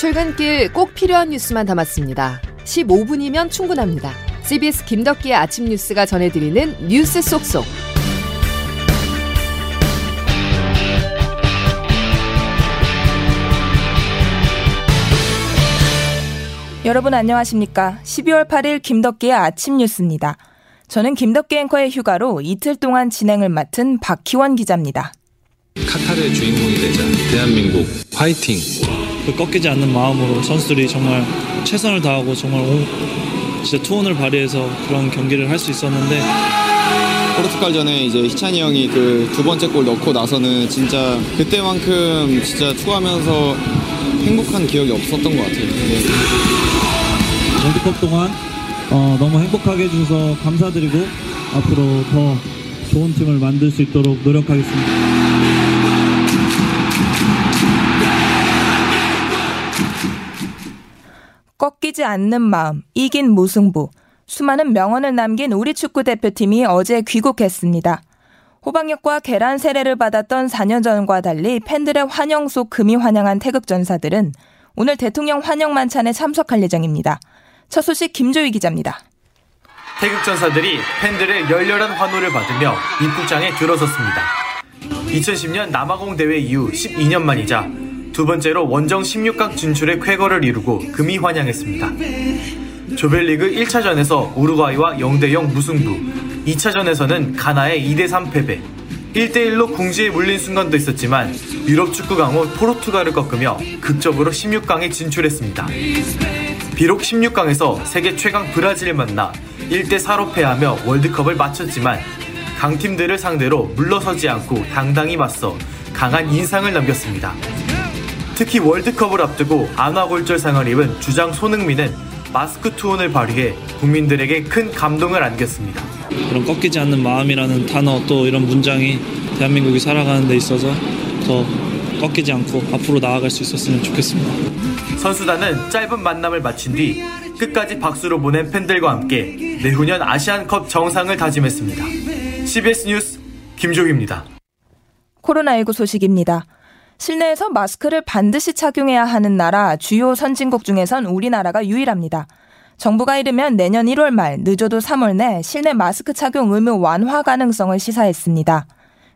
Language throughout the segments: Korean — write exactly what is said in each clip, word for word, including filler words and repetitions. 출근길 꼭 필요한 뉴스만 담았습니다. 십오 분이면 충분합니다. 씨비에스 김덕기의 아침 뉴스가 전해드리는 뉴스 쏙쏙. 여러분 안녕하십니까. 십이월 팔일 김덕기의 아침 뉴스입니다. 저는 김덕기 앵커의 휴가로 이틀 동안 진행을 맡은 박희원 기자입니다. 카타르의 주인공이 되자 대한민국 화이팅! 그 꺾이지 않는 마음으로 선수들이 정말 최선을 다하고 정말 오, 진짜 투혼을 발휘해서 그런 경기를 할 수 있었는데, 포르투갈 전에 이제 희찬이 형이 그 두 번째 골 넣고 나서는 진짜 그때만큼 진짜 투하면서 행복한 기억이 없었던 것 같아요. 네. 정기컵 동안 어, 너무 행복하게 해주셔서 감사드리고 앞으로 더 좋은 팀을 만들 수 있도록 노력하겠습니다. 꺾이지 않는 마음, 이긴 무승부. 수많은 명언을 남긴 우리 축구 대표팀이 어제 귀국했습니다. 호박역과 계란 세례를 받았던 사 년 전과 달리 팬들의 환영 속 금이 환영한 태극전사들은 오늘 대통령 환영 만찬에 참석할 예정입니다. 첫 소식 김조희 기자입니다. 태극전사들이 팬들의 열렬한 환호를 받으며 입국장에 들어섰습니다. 이천십 년 남아공 대회 이후 십이 년 만이자 두 번째로 원정 십육 강 진출의 쾌거를 이루고 금이 환영했습니다. 조별리그 일 차전에서 우루과이와 영 대 영 무승부, 이 차전에서는 가나의 이 대 삼 패배, 일 대 일로 궁지에 물린 순간도 있었지만 유럽 축구 강호 포르투갈을 꺾으며 극적으로 십육 강에 진출했습니다. 비록 십육 강에서 세계 최강 브라질을 만나 일 대 사로 패하며 월드컵을 마쳤지만 강팀들을 상대로 물러서지 않고 당당히 맞서 강한 인상을 남겼습니다. 특히 월드컵을 앞두고 안와골절상을 입은 주장 손흥민은 마스크 투혼을 발휘해 국민들에게 큰 감동을 안겼습니다. 그런 꺾이지 않는 마음이라는 단어, 또 이런 문장이 대한민국이 살아가는 데 있어서 더 꺾이지 않고 앞으로 나아갈 수 있었으면 좋겠습니다. 선수단은 짧은 만남을 마친 뒤 끝까지 박수로 보낸 팬들과 함께 내후년 아시안컵 정상을 다짐했습니다. 씨비에스 뉴스 김종희입니다. 코로나십구 소식입니다. 실내에서 마스크를 반드시 착용해야 하는 나라 주요 선진국 중에선 우리나라가 유일합니다. 정부가 이르면 내년 일월 말, 늦어도 삼월 내 실내 마스크 착용 의무 완화 가능성을 시사했습니다.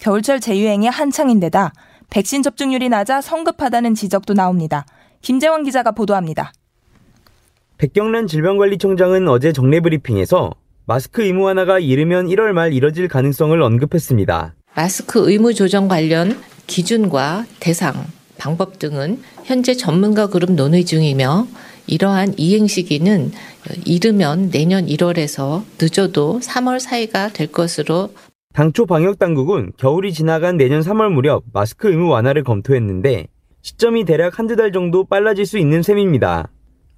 겨울철 재유행이 한창인데다 백신 접종률이 낮아 성급하다는 지적도 나옵니다. 김제원 기자가 보도합니다. 백경란 질병관리청장은 어제 정례 브리핑에서 마스크 의무 완화가 이르면 일월 말 이뤄질 가능성을 언급했습니다. 마스크 의무 조정 관련 기준과 대상, 방법 등은 현재 전문가 그룹 논의 중이며 이러한 이행 시기는 이르면 내년 일월에서 늦어도 삼월 사이가 될 것으로. 당초 방역당국은 겨울이 지나간 내년 삼월 무렵 마스크 의무 완화를 검토했는데 시점이 대략 한두 달 정도 빨라질 수 있는 셈입니다.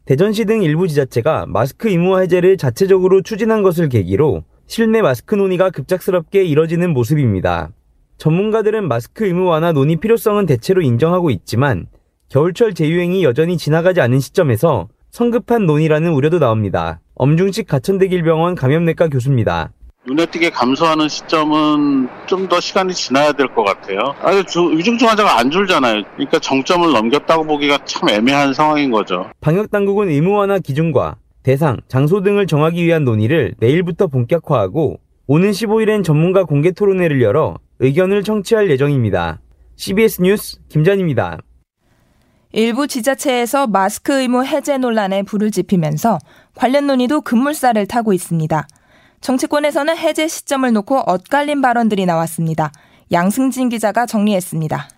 대전시 등 일부 지자체가 마스크 의무화 해제를 자체적으로 추진한 것을 계기로 실내 마스크 논의가 급작스럽게 이뤄지는 모습입니다. 전문가들은 마스크 의무 완화 논의 필요성은 대체로 인정하고 있지만 겨울철 재유행이 여전히 지나가지 않은 시점에서 성급한 논의라는 우려도 나옵니다. 엄중식 가천대길병원 감염내과 교수입니다. 눈에 띄게 감소하는 시점은 좀 더 시간이 지나야 될 것 같아요. 아주 위중증 환자가 안 줄잖아요. 그러니까 정점을 넘겼다고 보기가 참 애매한 상황인 거죠. 방역당국은 의무 완화 기준과 대상, 장소 등을 정하기 위한 논의를 내일부터 본격화하고 오는 십오일엔 전문가 공개 토론회를 열어 의견을 청취할 예정입니다. 씨비에스 뉴스 김전입니다. 일부 지자체에서 마스크 의무 해제 논란에 불을 지피면서 관련 논의도 급물살을 타고 있습니다. 정치권에서는 해제 시점을 놓고 엇갈린 발언들이 나왔습니다. 양승진 기자가 정리했습니다.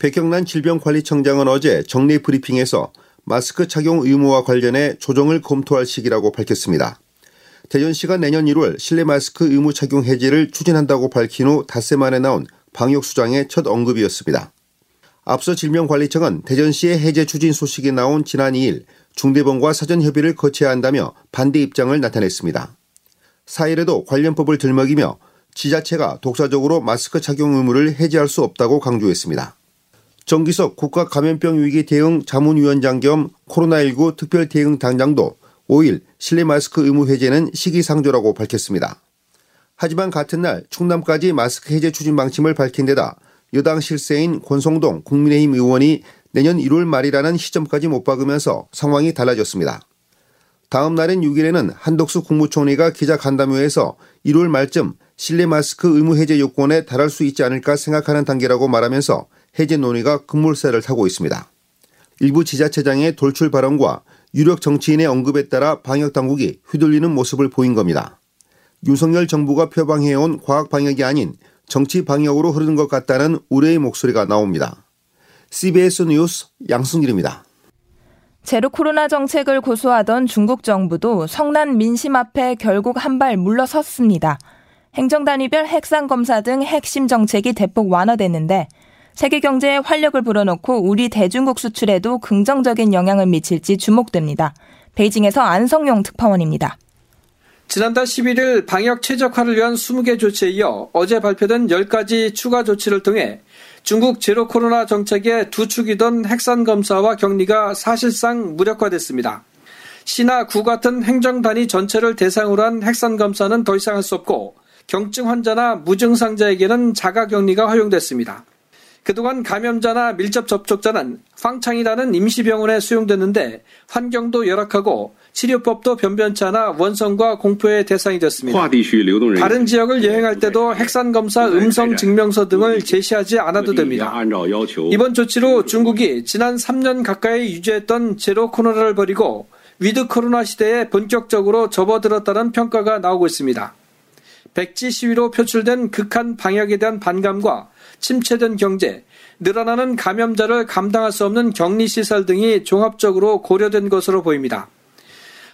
백경란 질병관리청장은 어제 정례 브리핑에서 마스크 착용 의무와 관련해 조정을 검토할 시기라고 밝혔습니다. 대전시가 내년 일월 실내 마스크 의무 착용 해제를 추진한다고 밝힌 후 닷새 만에 나온 방역수장의 첫 언급이었습니다. 앞서 질병관리청은 대전시의 해제 추진 소식이 나온 지난 이일 중대본과 사전 협의를 거쳐야 한다며 반대 입장을 나타냈습니다. 사일에도 관련법을 들먹이며 지자체가 독자적으로 마스크 착용 의무를 해제할 수 없다고 강조했습니다. 정기석 국가감염병위기대응자문위원장 겸 코로나십구 특별대응당장도 오일 실내 마스크 의무 해제는 시기상조라고 밝혔습니다. 하지만 같은 날 충남까지 마스크 해제 추진 방침을 밝힌 데다 여당 실세인 권성동 국민의힘 의원이 내년 일월 말이라는 시점까지 못 박으면서 상황이 달라졌습니다. 다음 날인 육일에는 한덕수 국무총리가 기자간담회에서 일월 말쯤 실내 마스크 의무 해제 요건에 달할 수 있지 않을까 생각하는 단계라고 말하면서 해제 논의가 급물살을 타고 있습니다. 일부 지자체장의 돌출 발언과 유력 정치인의 언급에 따라 방역당국이 휘둘리는 모습을 보인 겁니다. 윤석열 정부가 표방해온 과학방역이 아닌 정치방역으로 흐르는 것 같다는 우려의 목소리가 나옵니다. 씨비에스 뉴스 양승길입니다. 제로 코로나 정책을 고수하던 중국 정부도 성난 민심 앞에 결국 한발 물러섰습니다. 행정단위별 핵산 검사 등 핵심 정책이 대폭 완화됐는데 세계 경제에 활력을 불어넣고 우리 대중국 수출에도 긍정적인 영향을 미칠지 주목됩니다. 베이징에서 안성용 특파원입니다. 지난달 십일일 방역 최적화를 위한 스무 개 조치에 이어 어제 발표된 열 가지 추가 조치를 통해 중국 제로 코로나 정책의 두 축이던 핵산 검사와 격리가 사실상 무력화됐습니다. 시나 구 같은 행정단위 전체를 대상으로 한 핵산 검사는 더 이상 할 수 없고 경증 환자나 무증상자에게는 자가격리가 허용됐습니다. 그동안 감염자나 밀접 접촉자는 황창이라는 임시병원에 수용됐는데 환경도 열악하고 치료법도 변변치 않아 원성과 공포의 대상이 됐습니다. 다른 지역을 여행할 때도 핵산검사 음성 증명서 등을 제시하지 않아도 됩니다. 이번 조치로 중국이 지난 삼 년 가까이 유지했던 제로 코로나를 버리고 위드 코로나 시대에 본격적으로 접어들었다는 평가가 나오고 있습니다. 백지 시위로 표출된 극한 방역에 대한 반감과 침체된 경제, 늘어나는 감염자를 감당할 수 없는 격리시설 등이 종합적으로 고려된 것으로 보입니다.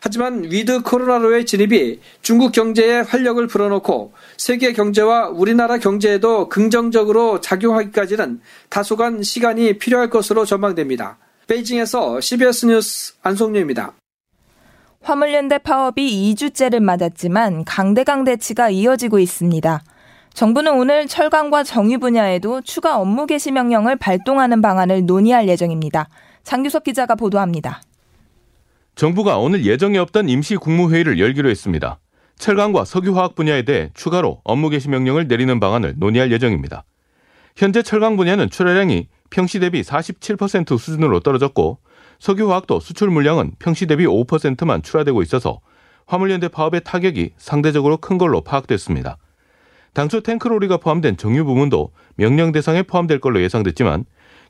하지만 위드 코로나로의 진입이 중국 경제에 활력을 불어넣고 세계 경제와 우리나라 경제에도 긍정적으로 작용하기까지는 다소간 시간이 필요할 것으로 전망됩니다. 베이징에서 씨비에스 뉴스 안성료입니다. 화물연대 파업이 이 주째를 맞았지만 강대강 대치가 이어지고 있습니다. 정부는 오늘 철강과 정유 분야에도 추가 업무 개시 명령을 발동하는 방안을 논의할 예정입니다. 장규섭 기자가 보도합니다. 정부가 오늘 예정에 없던 임시 국무회의를 열기로 했습니다. 철강과 석유화학 분야에 대해 추가로 업무 개시 명령을 내리는 방안을 논의할 예정입니다. 현재 철강 분야는 출하량이 평시 대비 사십칠 퍼센트 수준으로 떨어졌고 석유화학도 수출 물량은 평시 대비 오 퍼센트만 출하되고 있어서 화물연대 파업의 타격이 상대적으로 큰 걸로 파악됐습니다. 당초 탱크로리가 포함된 정유 부문도 명령 대상에 포함될 걸로 예상됐지만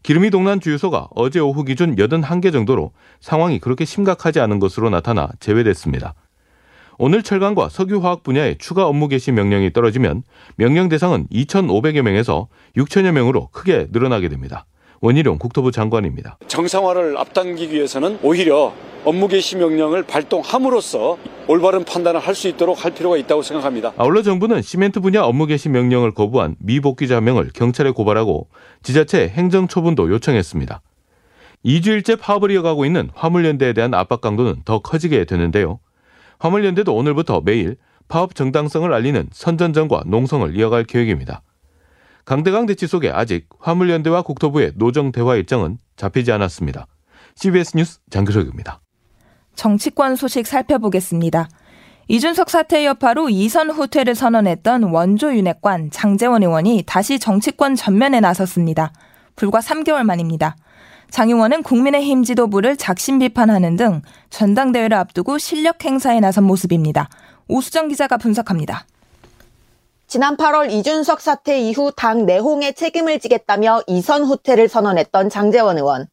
기름이 동난 주유소가 어제 오후 기준 팔십일 개 정도로 상황이 그렇게 심각하지 않은 것으로 나타나 제외됐습니다. 오늘 철강과 석유화학 분야의 추가 업무 개시 명령이 떨어지면 명령 대상은 이천오백여 명에서 육천여 명으로 크게 늘어나게 됩니다. 원희룡 국토부 장관입니다. 정상화를 앞당기기 위해서는 오히려 업무 개시 명령을 발동함으로써 올바른 판단을 할 수 있도록 할 필요가 있다고 생각합니다. 아울러 정부는 시멘트 분야 업무 개시 명령을 거부한 미복귀자 명을 경찰에 고발하고 지자체 행정 처분도 요청했습니다. 이 주일째 파업을 이어가고 있는 화물연대에 대한 압박 강도는 더 커지게 되는데요. 화물연대도 오늘부터 매일 파업 정당성을 알리는 선전전과 농성을 이어갈 계획입니다. 강대강 대치 속에 아직 화물연대와 국토부의 노정 대화 일정은 잡히지 않았습니다. 씨비에스 뉴스 장규석입니다. 정치권 소식 살펴보겠습니다. 이준석 사퇴 여파로 이선 후퇴를 선언했던 원조 윤핵관 장제원 의원이 다시 정치권 전면에 나섰습니다. 불과 삼 개월 만입니다. 장 의원은 국민의힘 지도부를 작심 비판하는 등 전당대회를 앞두고 실력 행사에 나선 모습입니다. 오수정 기자가 분석합니다. 지난 팔월 이준석 사퇴 이후 당 내홍에 책임을 지겠다며 이선 후퇴를 선언했던 장제원 의원.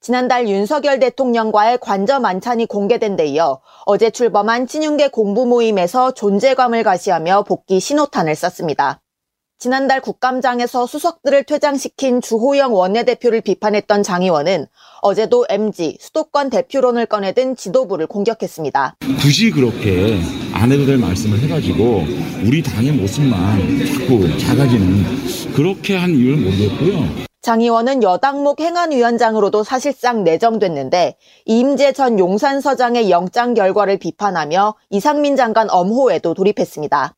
지난달 윤석열 대통령과의 관저 만찬이 공개된 데 이어 어제 출범한 친윤계 공부 모임에서 존재감을 가시하며 복귀 신호탄을 쐈습니다. 지난달 국감장에서 수석들을 퇴장시킨 주호영 원내대표를 비판했던 장 의원은 어제도 엠지, 수도권 대표론을 꺼내든 지도부를 공격했습니다. 굳이 그렇게 안 해도 될 말씀을 해가지고 우리 당의 모습만 자꾸 작아지는 그렇게 한 이유를 모르겠고요. 장 의원은 여당목 행안위원장으로도 사실상 내정됐는데 이임재 전 용산서장의 영장 결과를 비판하며 이상민 장관 엄호에도 돌입했습니다.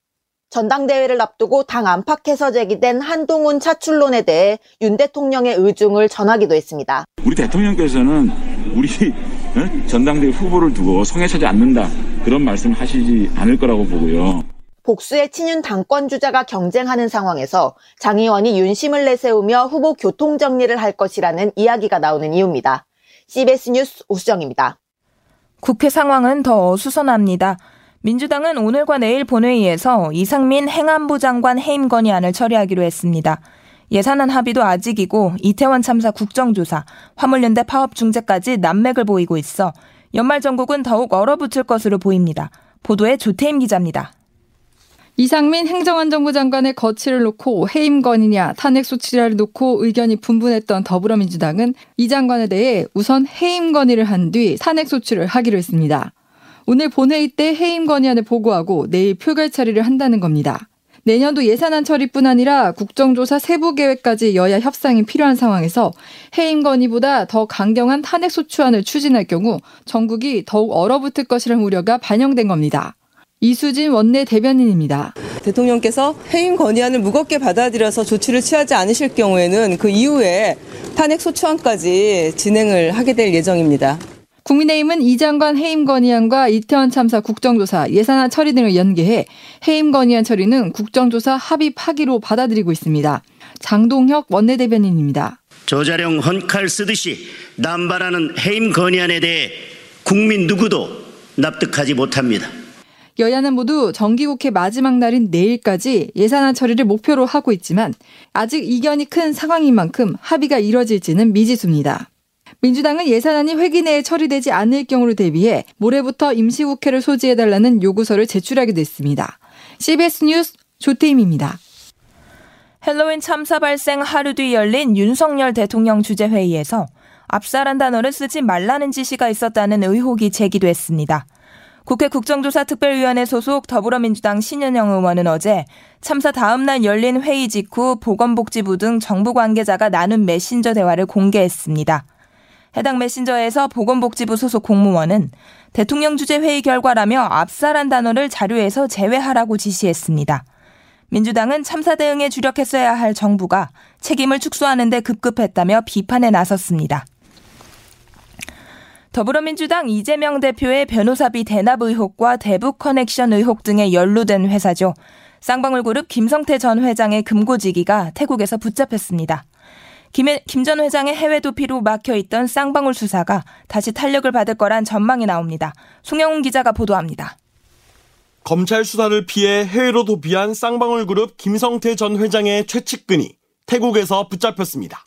전당대회를 앞두고 당 안팎에서 제기된 한동훈 차출론에 대해 윤 대통령의 의중을 전하기도 했습니다. 우리 대통령께서는 우리 전당대회 후보를 두고 성에 차지 않는다 그런 말씀을 하시지 않을 거라고 보고요. 복수의 친윤 당권주자가 경쟁하는 상황에서 장 의원이 윤심을 내세우며 후보 교통정리를 할 것이라는 이야기가 나오는 이유입니다. 씨비에스 뉴스 오수정입니다. 국회 상황은 더 어수선합니다. 민주당은 오늘과 내일 본회의에서 이상민 행안부 장관 해임 건의안을 처리하기로 했습니다. 예산안 합의도 아직이고 이태원 참사 국정조사, 화물연대 파업 중재까지 난맥을 보이고 있어 연말 정국은 더욱 얼어붙을 것으로 보입니다. 보도에 조태임 기자입니다. 이상민 행정안전부 장관의 거취를 놓고 해임 건의냐 탄핵 소추냐를 놓고 의견이 분분했던 더불어민주당은 이 장관에 대해 우선 해임 건의를 한 뒤 탄핵 소추를 하기로 했습니다. 오늘 본회의 때 해임 건의안을 보고하고 내일 표결 처리를 한다는 겁니다. 내년도 예산안 처리뿐 아니라 국정조사 세부 계획까지 여야 협상이 필요한 상황에서 해임 건의보다 더 강경한 탄핵 소추안을 추진할 경우 정국이 더욱 얼어붙을 것이라는 우려가 반영된 겁니다. 이수진 원내 대변인입니다. 대통령께서 해임 건의안을 무겁게 받아들여서 조치를 취하지 않으실 경우에는 그 이후에 탄핵 소추안까지 진행을 하게 될 예정입니다. 국민의힘은 이 장관 해임 건의안과 이태원 참사 국정조사, 예산안 처리 등을 연계해 해임 건의안 처리는 국정조사 합의 파기로 받아들이고 있습니다. 장동혁 원내 대변인입니다. 저자령 헌칼 쓰듯이 남발하는 해임 건의안에 대해 국민 누구도 납득하지 못합니다. 여야는 모두 정기국회 마지막 날인 내일까지 예산안 처리를 목표로 하고 있지만 아직 이견이 큰 상황인 만큼 합의가 이뤄질지는 미지수입니다. 민주당은 예산안이 회기 내에 처리되지 않을 경우를 대비해 모레부터 임시국회를 소지해달라는 요구서를 제출하기도 했습니다. 씨비에스 뉴스 조태임입니다. 헬로윈 참사 발생 하루 뒤 열린 윤석열 대통령 주재회의에서 압사란 단어를 쓰지 말라는 지시가 있었다는 의혹이 제기됐습니다. 국회 국정조사특별위원회 소속 더불어민주당 신현영 의원은 어제 참사 다음 날 열린 회의 직후 보건복지부 등 정부 관계자가 나눈 메신저 대화를 공개했습니다. 해당 메신저에서 보건복지부 소속 공무원은 대통령 주재 회의 결과라며 압사란 단어를 자료에서 제외하라고 지시했습니다. 민주당은 참사 대응에 주력했어야 할 정부가 책임을 축소하는 데 급급했다며 비판에 나섰습니다. 더불어민주당 이재명 대표의 변호사비 대납 의혹과 대북 커넥션 의혹 등에 연루된 회사죠. 쌍방울 그룹 김성태 전 회장의 금고지기가 태국에서 붙잡혔습니다. 김 전 회장의 해외 도피로 막혀있던 쌍방울 수사가 다시 탄력을 받을 거란 전망이 나옵니다. 송영훈 기자가 보도합니다. 검찰 수사를 피해 해외로 도피한 쌍방울 그룹 김성태 전 회장의 최측근이 태국에서 붙잡혔습니다.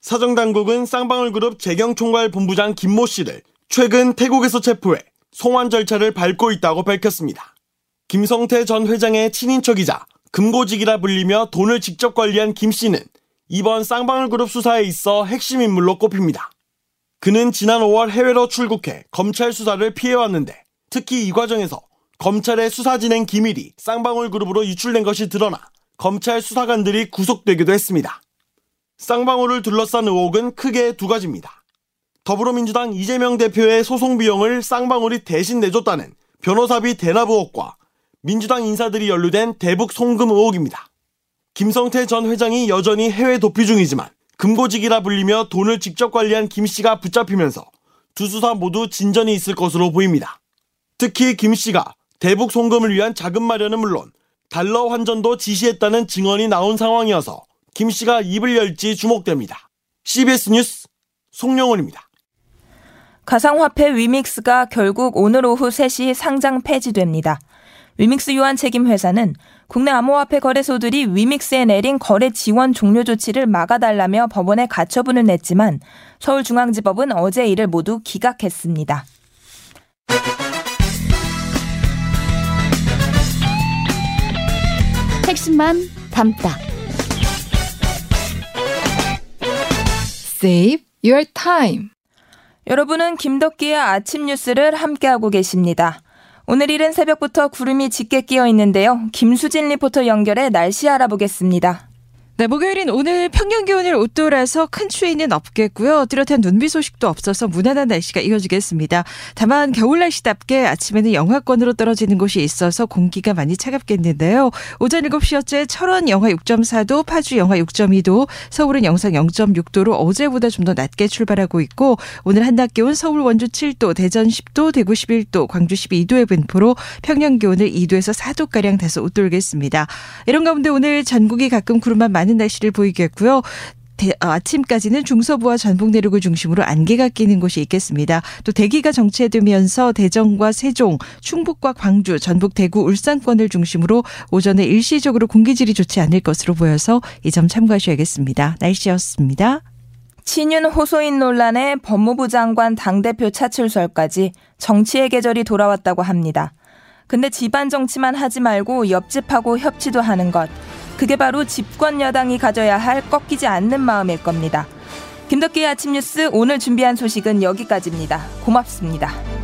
사정당국은 쌍방울 그룹 재경총괄 본부장 김모 씨를 최근 태국에서 체포해 송환 절차를 밟고 있다고 밝혔습니다. 김성태 전 회장의 친인척이자 금고직이라 불리며 돈을 직접 관리한 김 씨는 이번 쌍방울 그룹 수사에 있어 핵심 인물로 꼽힙니다. 그는 지난 오월 해외로 출국해 검찰 수사를 피해왔는데 특히 이 과정에서 검찰의 수사 진행 기밀이 쌍방울 그룹으로 유출된 것이 드러나 검찰 수사관들이 구속되기도 했습니다. 쌍방울을 둘러싼 의혹은 크게 두 가지입니다. 더불어민주당 이재명 대표의 소송 비용을 쌍방울이 대신 내줬다는 변호사비 대납 의혹과 민주당 인사들이 연루된 대북 송금 의혹입니다. 김성태 전 회장이 여전히 해외 도피 중이지만 금고직이라 불리며 돈을 직접 관리한 김 씨가 붙잡히면서 두 수사 모두 진전이 있을 것으로 보입니다. 특히 김 씨가 대북 송금을 위한 자금 마련은 물론 달러 환전도 지시했다는 증언이 나온 상황이어서 김 씨가 입을 열지 주목됩니다. 씨비에스 뉴스 송영원입니다. 가상화폐 위믹스가 결국 오늘 오후 세 시 상장 폐지됩니다. 위믹스 유한 책임 회사는 국내 암호화폐 거래소들이 위믹스에 내린 거래 지원 종료 조치를 막아달라며 법원에 가처분을 냈지만 서울중앙지법은 어제 이를 모두 기각했습니다. 핵심만 담다. Save your time. 여러분은 김덕기의 아침 뉴스를 함께하고 계십니다. 오늘 이른 새벽부터 구름이 짙게 끼어 있는데요. 김수진 리포터 연결해 날씨 알아보겠습니다. 네, 목요일인 오늘 평년 기온을 웃돌아서 큰 추위는 없겠고요. 뚜렷한 눈비 소식도 없어서 무난한 날씨가 이어지겠습니다. 다만 겨울 날씨답게 아침에는 영하권으로 떨어지는 곳이 있어서 공기가 많이 차갑겠는데요. 오전 일곱 시여째 철원 영하 육 점 사 도, 파주 영하 육 점 이 도, 서울은 영상 영 점 육 도로 어제보다 좀 더 낮게 출발하고 있고, 오늘 한낮 기온 서울 원주 칠 도, 대전 십 도, 대구 십일 도, 광주 십이 도의 분포로 평년 기온을 이 도에서 사 도가량 다소 웃돌겠습니다. 이런 가운데 오늘 전국이 가끔 구름만 많은 날씨를 보이겠고요. 대, 아침까지는 중서부와 전북 내륙을 중심으로 안개가 끼는 곳이 있겠습니다. 또 대기가 정체되면서 대전과 세종, 충북과 광주, 전북, 대구, 울산권을 중심으로 오전에 일시적으로 공기질이 좋지 않을 것으로 보여서 이 점 참고하셔야겠습니다. 날씨였습니다. 친윤 호소인 논란에 법무부 장관 당대표 차출설까지 정치의 계절이 돌아왔다고 합니다. 근데 집안 정치만 하지 말고 옆집하고 협치도 하는 것. 그게 바로 집권 여당이 가져야 할 꺾이지 않는 마음일 겁니다. 김덕기의 아침 뉴스 오늘 준비한 소식은 여기까지입니다. 고맙습니다.